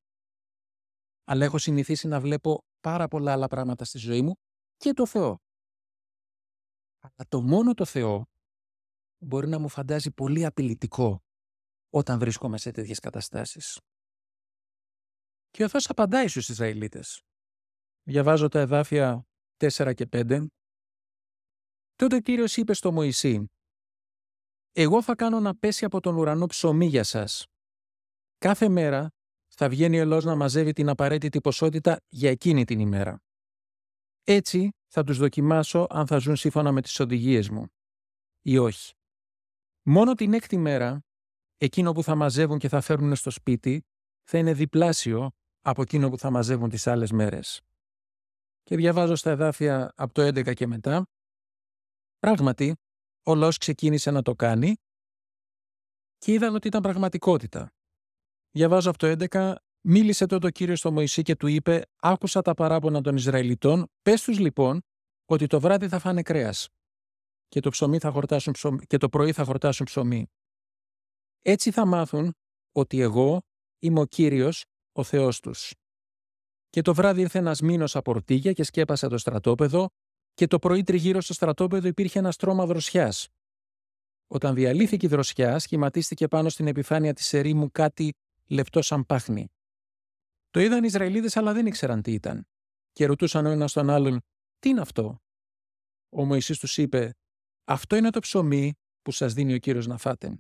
αλλά έχω συνηθίσει να βλέπω πάρα πολλά άλλα πράγματα στη ζωή μου και το Θεό. Αλλά το μόνο το Θεό μπορεί να μου φαντάζει πολύ απειλητικό όταν βρίσκομαι σε τέτοιες καταστάσεις. Και ο Θεός απαντάει στους Ισραηλίτες. Διαβάζω τα εδάφια 4 και 5. Τότε ο Κύριος είπε στο Μωυσή, «Εγώ θα κάνω να πέσει από τον ουρανό ψωμί για σας. Κάθε μέρα θα βγαίνει ο ελαιός να μαζεύει την απαραίτητη ποσότητα για εκείνη την ημέρα. Έτσι θα τους δοκιμάσω αν θα ζουν σύμφωνα με τις οδηγίες μου ή όχι. Μόνο την έκτη μέρα, εκείνο που θα μαζεύουν και θα φέρουν στο σπίτι, θα είναι διπλάσιο από εκείνο που θα μαζεύουν τις άλλες μέρες». Και διαβάζω στα εδάφια από το 11 και μετά. Πράγματι, ο λαός ξεκίνησε να το κάνει και είδαν ότι ήταν πραγματικότητα. Διαβάζω από το 11. «Μίλησε τότε ο Κύριος στο Μωυσή και του είπε, άκουσα τα παράπονα των Ισραηλιτών, πες τους λοιπόν ότι το βράδυ θα φάνε κρέας και το πρωί θα χορτάσουν ψωμί. Έτσι θα μάθουν ότι εγώ είμαι ο Κύριος, ο Θεός τους. Και το βράδυ ήρθε ένας μήνος από ορτίγια και σκέπασε το στρατόπεδο και το πρωί τριγύρω στο στρατόπεδο υπήρχε ένα στρώμα δροσιάς. Όταν διαλύθηκε η δροσιά, σχηματίστηκε πάνω στην επιφάνεια της ερήμου κάτι λεπτό σαν πάχνη. Το είδαν οι Ισραηλίτες, αλλά δεν ήξεραν τι ήταν. Και ρωτούσαν ο ένας τον άλλον, τι είναι αυτό? Ο Μωυσής τους είπε, αυτό είναι το ψωμί που σας δίνει ο Κύριος να φάτε.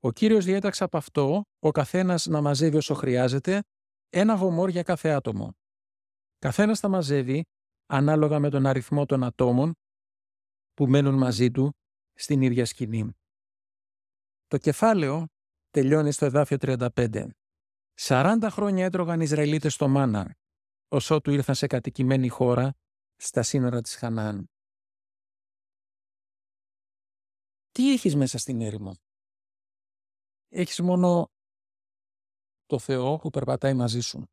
Ο Κύριος διέταξε από αυτό ο καθένας να μαζεύει όσο χρειάζεται, ένα βωμόρ για κάθε άτομο. Καθένας θα μαζεύει, ανάλογα με τον αριθμό των ατόμων που μένουν μαζί του, στην ίδια σκηνή». Το κεφάλαιο τελειώνει στο εδάφιο 35. 40 χρόνια έτρωγαν οι Ισραηλίτες το μάνα, ως ότου ήρθαν σε κατοικημένη χώρα, στα σύνορα της Χανάαν. Τι έχεις μέσα στην έρημο? Έχεις μόνο το Θεό που περπατάει μαζί σου.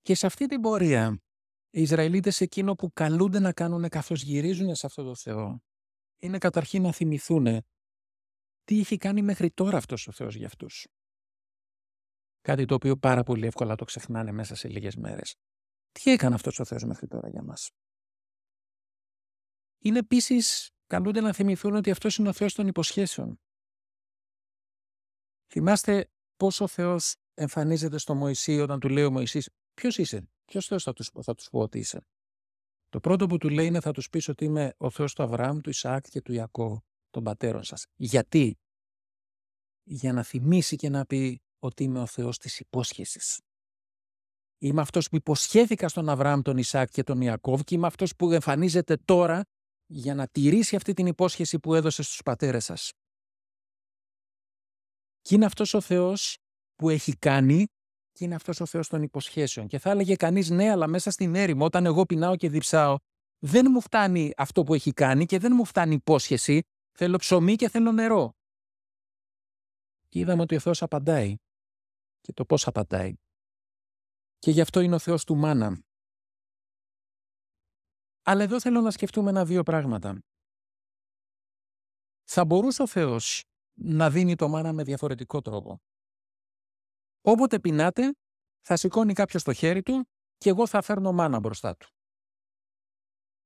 Και σε αυτή την πορεία, οι Ισραηλίτες εκείνο που καλούνται να κάνουν καθώς γυρίζουν σε αυτό το Θεό είναι καταρχήν να θυμηθούν τι είχε κάνει μέχρι τώρα αυτός ο Θεός για αυτούς. Κάτι το οποίο πάρα πολύ εύκολα το ξεχνάνε μέσα σε λίγες μέρες. Τι έκανε αυτός ο Θεός μέχρι τώρα για μας? Είναι επίσης καλούνται να θυμηθούν ότι αυτός είναι ο Θεός των υποσχέσεων. Θυμάστε πώς ο Θεός εμφανίζεται στο Μωυσή όταν του λέει ο Μωυσής ποιος είσαι? Ποιος Θεός θα τους πω ότι είσαι? Το πρώτο που του λέει είναι θα τους πεις ότι είμαι ο Θεός του Αβραάμ, του Ισαάκ και του Ιακώβ, των πατέρων σας. Γιατί? Για να θυμίσει και να πει ότι είμαι ο Θεός της υπόσχεσης. Είμαι αυτός που υποσχέθηκα στον Αβραάμ, τον Ισαάκ και τον Ιακώβ και είμαι αυτός που εμφανίζεται τώρα για να τηρήσει αυτή την υπόσχεση που έδωσε στους πατέρες σας. Και είναι αυτός ο Θεός που έχει κάνει και είναι αυτός ο Θεός των υποσχέσεων. Και θα έλεγε κανείς, ναι, αλλά μέσα στην έρημο, όταν εγώ πεινάω και διψάω, δεν μου φτάνει αυτό που έχει κάνει και δεν μου φτάνει υπόσχεση. Θέλω ψωμί και θέλω νερό. Και είδαμε ότι ο Θεός απαντάει. Και το πώς απαντάει. Και γι' αυτό είναι ο Θεός του μάνα. Αλλά εδώ θέλω να σκεφτούμε ένα-δύο πράγματα. Θα μπορούσε ο Θεός να δίνει το μάνα με διαφορετικό τρόπο. Όποτε πεινάτε, θα σηκώνει κάποιος το χέρι του και εγώ θα φέρνω μάνα μπροστά του.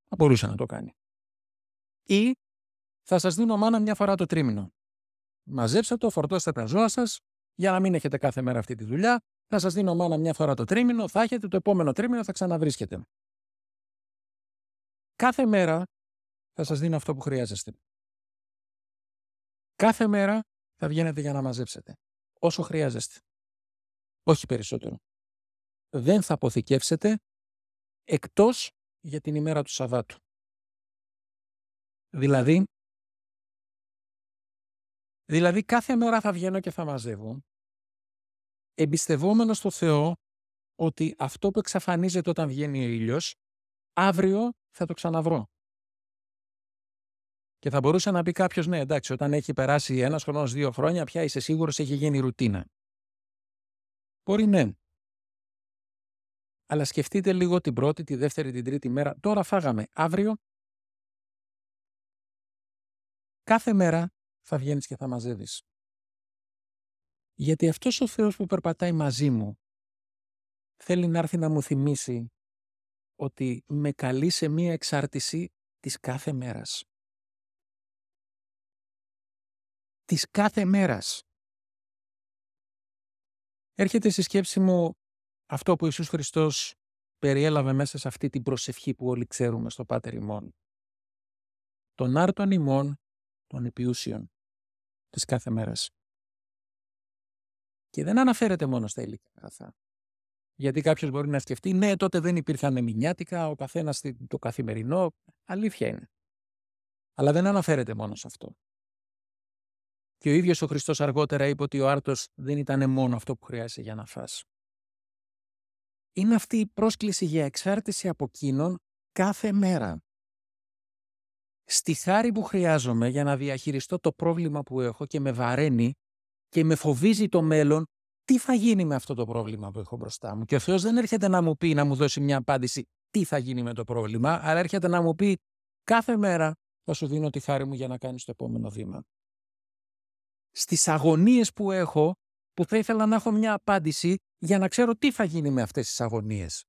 Θα μπορούσε να το κάνει. Ή θα σας δίνω μάνα μια φορά το τρίμηνο. Μαζέψτε το, φορτώστε τα ζώα σας, για να μην έχετε κάθε μέρα αυτή τη δουλειά. Θα σας δίνω μάνα μια φορά το τρίμηνο, θα έχετε το επόμενο τρίμηνο, θα ξαναβρίσκετε. Κάθε μέρα θα σας δίνω αυτό που χρειάζεστε. Κάθε μέρα θα βγαίνετε για να μαζέψετε. Όσο χρειάζεστε. Όχι περισσότερο. Δεν θα αποθηκεύσετε εκτός για την ημέρα του Σαββάτου. Δηλαδή κάθε μέρα θα βγαίνω και θα μαζεύω, εμπιστευόμενος στο Θεό ότι αυτό που εξαφανίζεται όταν βγαίνει ο ήλιος, αύριο θα το ξαναβρω. Και θα μπορούσε να πει κάποιος, ναι εντάξει, όταν έχει περάσει 1-2 χρόνια, πια είσαι σίγουρος έχει γίνει ρουτίνα. Μπορεί ναι. Αλλά σκεφτείτε λίγο την πρώτη, τη δεύτερη, την τρίτη μέρα. Τώρα φάγαμε. Αύριο. Κάθε μέρα θα βγαίνεις και θα μαζεύεις. Γιατί αυτός ο Θεός που περπατάει μαζί μου θέλει να έρθει να μου θυμίσει ότι με καλεί σε μία εξάρτηση της κάθε μέρας. Της κάθε μέρας. Έρχεται στη σκέψη μου αυτό που Ιησούς Χριστός περιέλαβε μέσα σε αυτή την προσευχή που όλοι ξέρουμε στο Πάτερ ημών. Τον άρτον ημών των επιούσιων της κάθε μέρας. Και δεν αναφέρεται μόνο στα υλικά αγαθά. Γιατί κάποιος μπορεί να σκεφτεί, ναι, τότε δεν υπήρχαν μηνιάτικα, ο καθένας το καθημερινό. Αλήθεια είναι. Αλλά δεν αναφέρεται μόνο σε αυτό. Και ο ίδιος ο Χριστός αργότερα είπε ότι ο άρτος δεν ήταν μόνο αυτό που χρειάζεται για να φας. Είναι αυτή η πρόσκληση για εξάρτηση από εκείνον κάθε μέρα. Στη χάρη που χρειάζομαι για να διαχειριστώ το πρόβλημα που έχω και με βαραίνει και με φοβίζει το μέλλον, τι θα γίνει με αυτό το πρόβλημα που έχω μπροστά μου. Και ο Θεός δεν έρχεται να μου πει, να μου δώσει μια απάντηση τι θα γίνει με το πρόβλημα, αλλά έρχεται να μου πει κάθε μέρα θα σου δίνω τη χάρη μου για να κάνεις το επόμενο βήμα. Στις αγωνίες που έχω, που θα ήθελα να έχω μια απάντηση για να ξέρω τι θα γίνει με αυτές τις αγωνίες.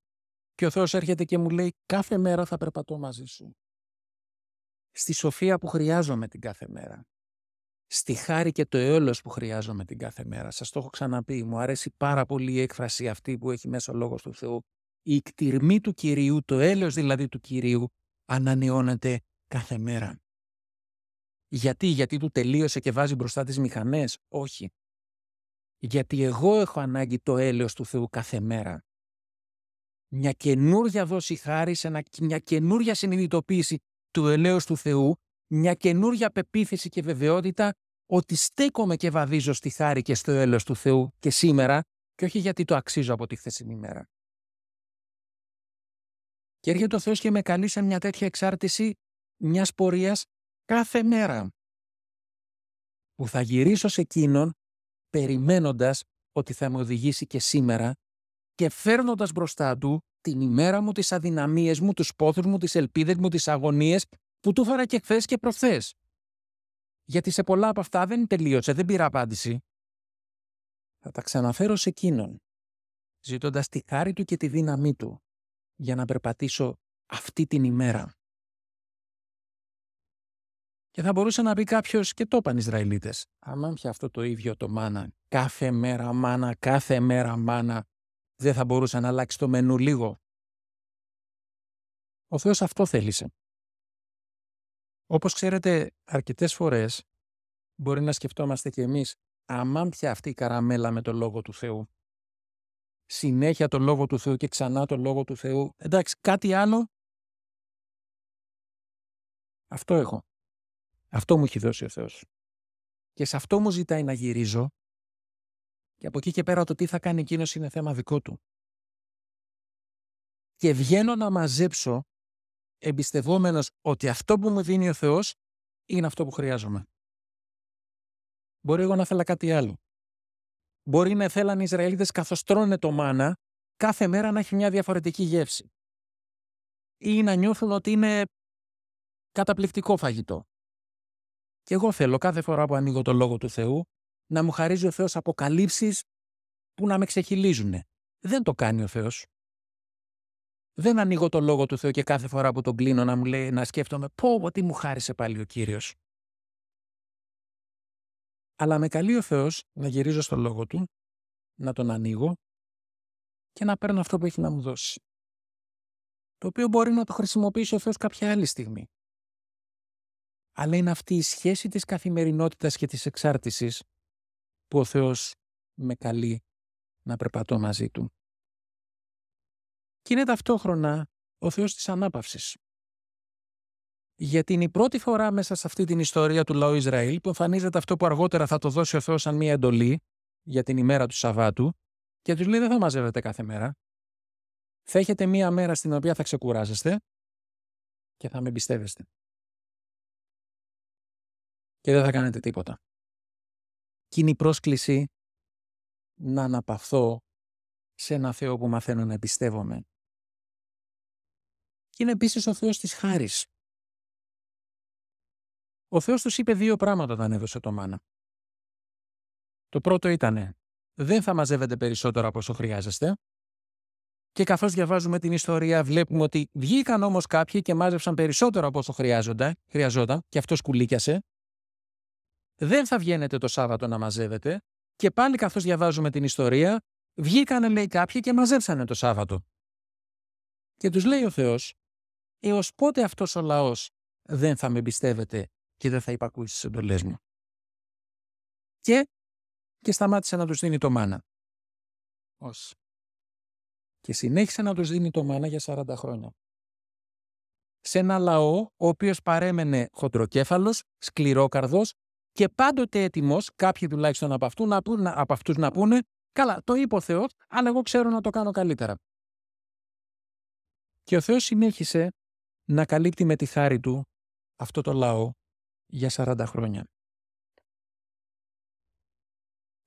Και ο Θεός έρχεται και μου λέει κάθε μέρα θα περπατώ μαζί σου. Στη σοφία που χρειάζομαι την κάθε μέρα. Στη χάρη και το έολος που χρειάζομαι την κάθε μέρα. Σας το έχω ξαναπεί, μου αρέσει πάρα πολύ η έκφραση αυτή που έχει μέσα ο Λόγος του Θεού. Η εκτιρμή του Κυρίου, το έλεος δηλαδή του Κυρίου, ανανεώνεται κάθε μέρα. Γιατί του τελείωσε και βάζει μπροστά τις μηχανές. Όχι. Γιατί εγώ έχω ανάγκη το έλεος του Θεού κάθε μέρα. Μια καινούρια δόση χάρις, μια καινούρια συνειδητοποίηση του ελέους του Θεού, μια καινούρια πεποίθηση και βεβαιότητα ότι στέκομαι και βαδίζω στη χάρη και στο έλεος του Θεού και σήμερα και όχι γιατί το αξίζω από τη χθεσινή μέρα. Και έρχεται ο Θεός και με καλεί σε μια τέτοια εξάρτηση μιας πορείας κάθε μέρα που θα γυρίσω σε εκείνον περιμένοντας ότι θα με οδηγήσει και σήμερα και φέρνοντας μπροστά του την ημέρα μου, τις αδυναμίες μου, τους πόθους μου, τις ελπίδες μου, τις αγωνίες που του φέρα και χθες και προχθές. Γιατί σε πολλά από αυτά δεν τελείωσε, δεν πήρα απάντηση. Θα τα ξαναφέρω σε εκείνον, ζητώντας τη χάρη του και τη δύναμή του για να περπατήσω αυτή την ημέρα. Και θα μπορούσε να πει κάποιος και το είπαν οι Ισραηλίτες. Αμάν πια αυτό το ίδιο το μάνα. Κάθε μέρα μάνα, κάθε μέρα μάνα. Δεν θα μπορούσε να αλλάξει το μενού λίγο. Ο Θεός αυτό θέλησε. Όπως ξέρετε, αρκετές φορές μπορεί να σκεφτόμαστε κι εμείς αμάν πια αυτή η καραμέλα με το Λόγο του Θεού. Συνέχεια το Λόγο του Θεού και ξανά το Λόγο του Θεού. Εντάξει, κάτι άλλο. Αυτό έχω. Αυτό μου έχει δώσει ο Θεός. Και σε αυτό μου ζητάει να γυρίζω και από εκεί και πέρα το τι θα κάνει εκείνος είναι θέμα δικό του. Και βγαίνω να μαζέψω εμπιστευόμενος ότι αυτό που μου δίνει ο Θεός είναι αυτό που χρειάζομαι. Μπορεί εγώ να θέλω κάτι άλλο. Μπορεί να θέλαν οι Ισραηλίτες καθώς τρώνε το μάνα κάθε μέρα να έχει μια διαφορετική γεύση. Ή να νιώθουν ότι είναι καταπληκτικό φαγητό. Και εγώ θέλω κάθε φορά που ανοίγω το Λόγο του Θεού να μου χαρίζει ο Θεός αποκαλύψεις που να με ξεχυλίζουν. Δεν το κάνει ο Θεός. Δεν ανοίγω το λόγο του Θεού και κάθε φορά που τον κλείνω να μου λέει, να σκέφτομαι πω τι μου χάρισε πάλι ο Κύριος. Αλλά με καλεί ο Θεός να γυρίζω στο λόγο του, να τον ανοίγω και να παίρνω αυτό που έχει να μου δώσει. Το οποίο μπορεί να το χρησιμοποιήσει ο Θεός κάποια άλλη στιγμή. Αλλά είναι αυτή η σχέση της καθημερινότητας και της εξάρτησης που ο Θεός με καλεί να περπατώ μαζί του. Και είναι ταυτόχρονα ο Θεός της ανάπαυσης. Γιατί είναι η πρώτη φορά μέσα σε αυτή την ιστορία του λαού Ισραήλ που εμφανίζεται αυτό που αργότερα θα το δώσει ο Θεός σαν μια εντολή για την ημέρα του Σαββάτου και τους λέει δεν θα μαζεύετε κάθε μέρα. Θα έχετε μια μέρα στην οποία θα ξεκουράζεστε και θα με εμπιστεύεστε. Και δεν θα κάνετε τίποτα. Και είναι η πρόσκληση να αναπαυθώ σε ένα Θεό που μαθαίνω να εμπιστεύομαι. Και είναι επίσης ο Θεός της χάρης. Ο Θεός τους είπε δύο πράγματα όταν έδωσε το μάνα. Το πρώτο ήτανε, δεν θα μαζεύετε περισσότερα από όσο χρειάζεστε. Και καθώς διαβάζουμε την ιστορία βλέπουμε ότι βγήκαν όμως κάποιοι και μάζεψαν περισσότερο από όσο χρειαζόταν και αυτός κουλίκιασε. Δεν θα βγαίνετε το Σάββατο να μαζεύετε. Και πάλι καθώς διαβάζουμε την ιστορία, βγήκανε λέει κάποιοι και μαζέψανε το Σάββατο. Και τους λέει ο Θεός, έως πότε αυτός ο λαός δεν θα με εμπιστεύεται και δεν θα υπακούσει τις εντολές μου. Και σταμάτησε να τους δίνει το μάνα. Ως. Και συνέχισε να τους δίνει το μάνα για 40 χρόνια. Σε ένα λαό ο οποίος παρέμενε χοντροκέφαλος, σκληρόκαρδος και πάντοτε έτοιμος, κάποιοι τουλάχιστον από αυτούς να πούνε, καλά, το είπε ο Θεός, αλλά εγώ ξέρω να το κάνω καλύτερα. Και ο Θεός συνέχισε να καλύπτει με τη χάρη του αυτό το λαό για 40 χρόνια.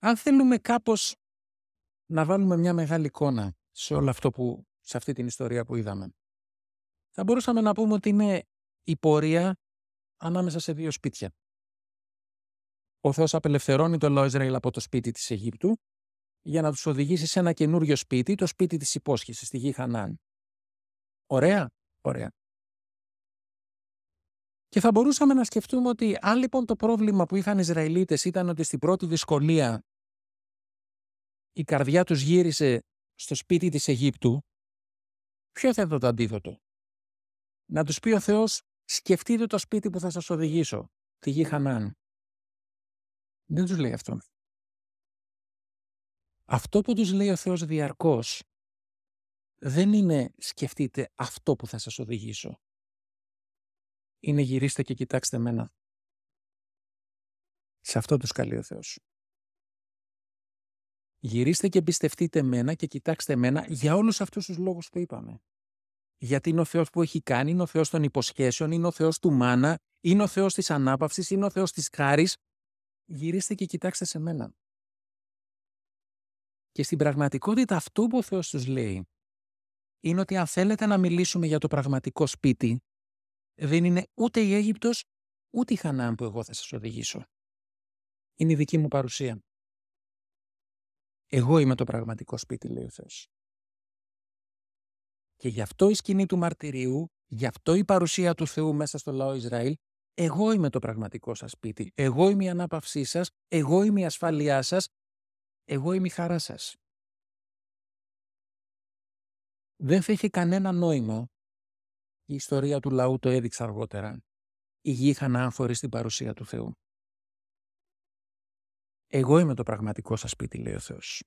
Αν θέλουμε κάπως να βάλουμε μια μεγάλη εικόνα σε όλο αυτό που, σε αυτή την ιστορία που είδαμε, θα μπορούσαμε να πούμε ότι είναι η πορεία ανάμεσα σε δύο σπίτια. Ο Θεός απελευθερώνει το λαό Ισραήλ από το σπίτι της Αιγύπτου για να τους οδηγήσει σε ένα καινούριο σπίτι, το σπίτι της υπόσχεσης, στη γη Χανάαν. Ωραία, ωραία. Και θα μπορούσαμε να σκεφτούμε ότι αν λοιπόν το πρόβλημα που είχαν οι Ισραηλίτες ήταν ότι στην πρώτη δυσκολία η καρδιά τους γύρισε στο σπίτι της Αιγύπτου, ποιο θα ήταν το αντίδοτο? Να τους πει ο Θεός, σκεφτείτε το σπίτι που θα σας οδηγήσω, τη γη Χανάαν. Δεν τους λέει αυτό. Αυτό που τους λέει ο Θεός διαρκώς δεν είναι σκεφτείτε αυτό που θα σας οδηγήσω. Είναι γυρίστε και κοιτάξτε μένα. Σε αυτό τους καλεί ο Θεός. Γυρίστε και εμπιστευτείτε μένα και κοιτάξτε μένα για όλους αυτούς τους λόγους που είπαμε. Γιατί είναι ο Θεός που έχει κάνει, είναι ο Θεός των υποσχέσεων, είναι ο Θεός του μάνα, είναι ο Θεός της ανάπαυσης, είναι ο Θεός της χάρης. Γυρίστε και κοιτάξτε σε μένα. Και στην πραγματικότητα αυτό που ο Θεός τους λέει είναι ότι αν θέλετε να μιλήσουμε για το πραγματικό σπίτι, δεν είναι ούτε η Αίγυπτος, ούτε η Χανάαν που εγώ θα σας οδηγήσω. Είναι η δική μου παρουσία. Εγώ είμαι το πραγματικό σπίτι, λέει ο Θεός. Και γι' αυτό η σκηνή του μαρτυρίου, γι' αυτό η παρουσία του Θεού μέσα στο λαό Ισραήλ, εγώ είμαι το πραγματικό σας σπίτι. Εγώ είμαι η ανάπαυσή σας, εγώ είμαι η ασφαλειά σας, εγώ είμαι η χαρά σας. Δεν θα είχε κανένα νόημα, η ιστορία του λαού το έδειξε αργότερα, η γη Χανάαν χωρίς την παρουσία του Θεού. Εγώ είμαι το πραγματικό σας σπίτι, λέει ο Θεός.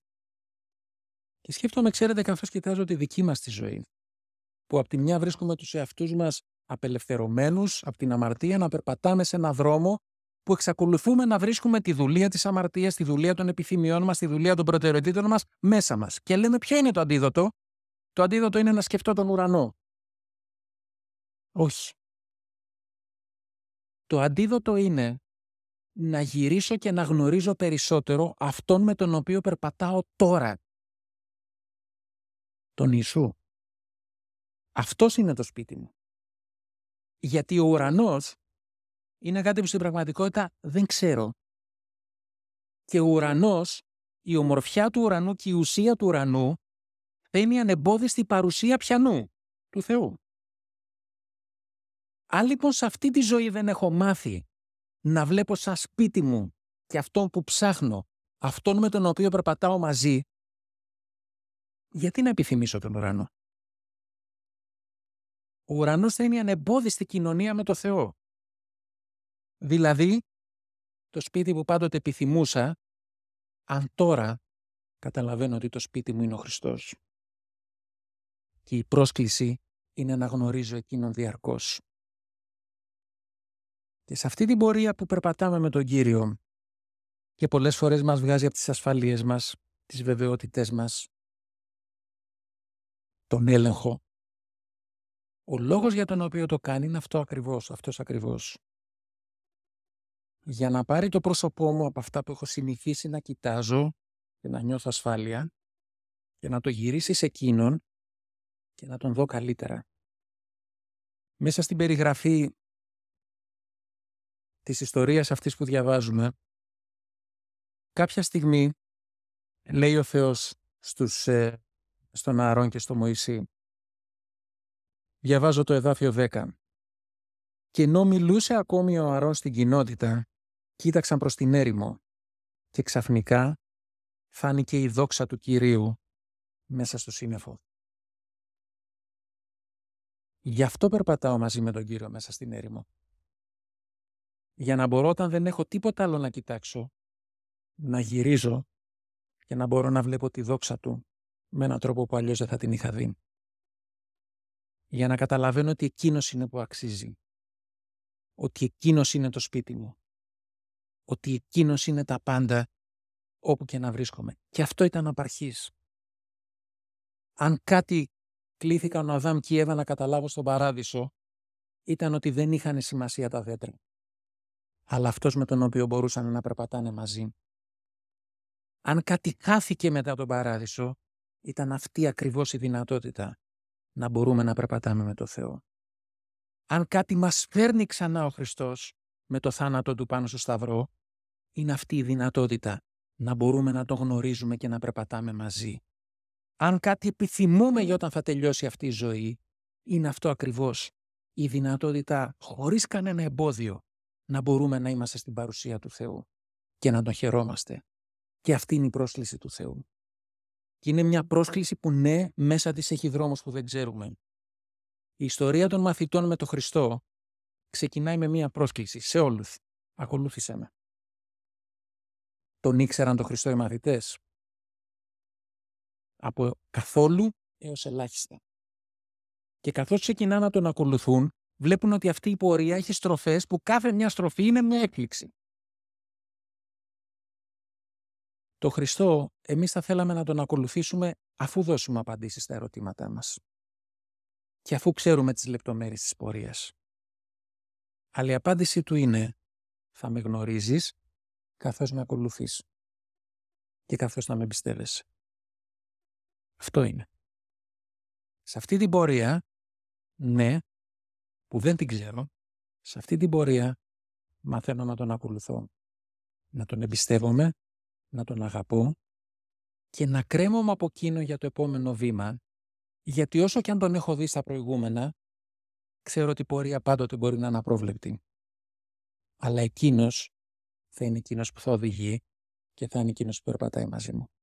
Και σκέφτομαι, ξέρετε, καθώς κοιτάζω τη δική μας τη ζωή, που από τη μια βρίσκουμε τους εαυτούς μας απελευθερωμένους από την αμαρτία, να περπατάμε σε ένα δρόμο που εξακολουθούμε να βρίσκουμε τη δουλεία της αμαρτίας, τη δουλεία των επιθυμιών μας, τη δουλεία των προτεραιοτήτων μας μέσα μας. Και λέμε, ποιο είναι το αντίδοτο? Το αντίδοτο είναι να σκεφτώ τον ουρανό. Όχι. Το αντίδοτο είναι να γυρίσω και να γνωρίζω περισσότερο αυτόν με τον οποίο περπατάω τώρα. Τον Ιησού. Αυτός είναι το σπίτι μου. Γιατί ο ουρανός είναι κάτι που στην πραγματικότητα δεν ξέρω. Και ο ουρανός, η ομορφιά του ουρανού και η ουσία του ουρανού θα είναι η ανεμπόδιστη παρουσία πιανού. του Θεού. Αν λοιπόν σε αυτή τη ζωή δεν έχω μάθει να βλέπω σαν σπίτι μου και αυτόν που ψάχνω, αυτόν με τον οποίο περπατάω μαζί, γιατί να επιθυμήσω τον ουρανό? Ο ουρανός θα είναι η ανεμπόδιστη κοινωνία με το Θεό. Δηλαδή, το σπίτι που πάντοτε επιθυμούσα, αν τώρα καταλαβαίνω ότι το σπίτι μου είναι ο Χριστός. Και η πρόσκληση είναι να γνωρίζω εκείνον διαρκώς. Και σε αυτή την πορεία που περπατάμε με τον Κύριο και πολλές φορές μας βγάζει από τις ασφαλίες μας, τις βεβαιότητές μας, τον έλεγχο, ο λόγος για τον οποίο το κάνει είναι αυτός ακριβώς. Για να πάρει το πρόσωπό μου από αυτά που έχω συνηθίσει να κοιτάζω και να νιώθω ασφάλεια και να το γυρίσει σε εκείνον και να τον δω καλύτερα. Μέσα στην περιγραφή της ιστορίας αυτής που διαβάζουμε, κάποια στιγμή λέει ο Θεός στον Ααρών και στο Μωυσή. Διαβάζω το εδάφιο 10. «Και ενώ μιλούσε ακόμη ο Ααρών στην κοινότητα, κοίταξαν προς την έρημο και ξαφνικά φάνηκε η δόξα του Κυρίου μέσα στο σύννεφο». Γι' αυτό περπατάω μαζί με τον Κύριο μέσα στην έρημο. Για να μπορώ όταν δεν έχω τίποτα άλλο να κοιτάξω, να γυρίζω και να μπορώ να βλέπω τη δόξα του με έναν τρόπο που αλλιώς δεν θα την είχα δει. Για να καταλαβαίνω ότι εκείνος είναι που αξίζει. Ότι εκείνος είναι το σπίτι μου. Ότι εκείνος είναι τα πάντα όπου και να βρίσκομαι. Και αυτό ήταν απαρχής. Αν κάτι κλήθηκαν ο Αδάμ και η Εύα να καταλάβω στον παράδεισο, ήταν ότι δεν είχαν σημασία τα δέντρα. Αλλά αυτός με τον οποίο μπορούσαν να περπατάνε μαζί. Αν κάτι χάθηκε μετά τον παράδεισο, ήταν αυτή ακριβώς η δυνατότητα να μπορούμε να περπατάμε με το Θεό. Αν κάτι μας φέρνει ξανά ο Χριστός με το θάνατο του πάνω στο Σταυρό, είναι αυτή η δυνατότητα να μπορούμε να το γνωρίζουμε και να περπατάμε μαζί. Αν κάτι επιθυμούμε για όταν θα τελειώσει αυτή η ζωή, είναι αυτό ακριβώς η δυνατότητα χωρίς κανένα εμπόδιο να μπορούμε να είμαστε στην παρουσία του Θεού και να τον χαιρόμαστε. Και αυτή είναι η πρόσκληση του Θεού. Και είναι μια πρόσκληση που ναι, μέσα της έχει δρόμους που δεν ξέρουμε. Η ιστορία των μαθητών με τον Χριστό ξεκινάει με μια πρόσκληση σε όλους. Ακολούθησέ με. Τον ήξεραν τον Χριστό οι μαθητές? Από καθόλου έως ελάχιστα. Και καθώς ξεκινά να τον ακολουθούν, βλέπουν ότι αυτή η πορεία έχει στροφές που κάθε μια στροφή είναι μια έκπληξη. Το Χριστό εμείς θα θέλαμε να τον ακολουθήσουμε αφού δώσουμε απαντήσεις στα ερωτήματά μας και αφού ξέρουμε τις λεπτομέρειες της πορείας. Αλλά η απάντησή του είναι θα με γνωρίζεις καθώς με ακολουθείς και καθώς να με εμπιστεύεσαι. Αυτό είναι. Σε αυτή την πορεία, ναι, που δεν την ξέρω, σε αυτή την πορεία μαθαίνω να τον ακολουθώ, να τον εμπιστεύομαι, να τον αγαπώ και να κρέμομαι από εκείνο για το επόμενο βήμα, γιατί όσο και αν τον έχω δει στα προηγούμενα, ξέρω ότι η πορεία πάντοτε μπορεί να είναι απρόβλεπτη. Αλλά εκείνος θα είναι εκείνος που θα οδηγεί και θα είναι εκείνος που περπατάει μαζί μου.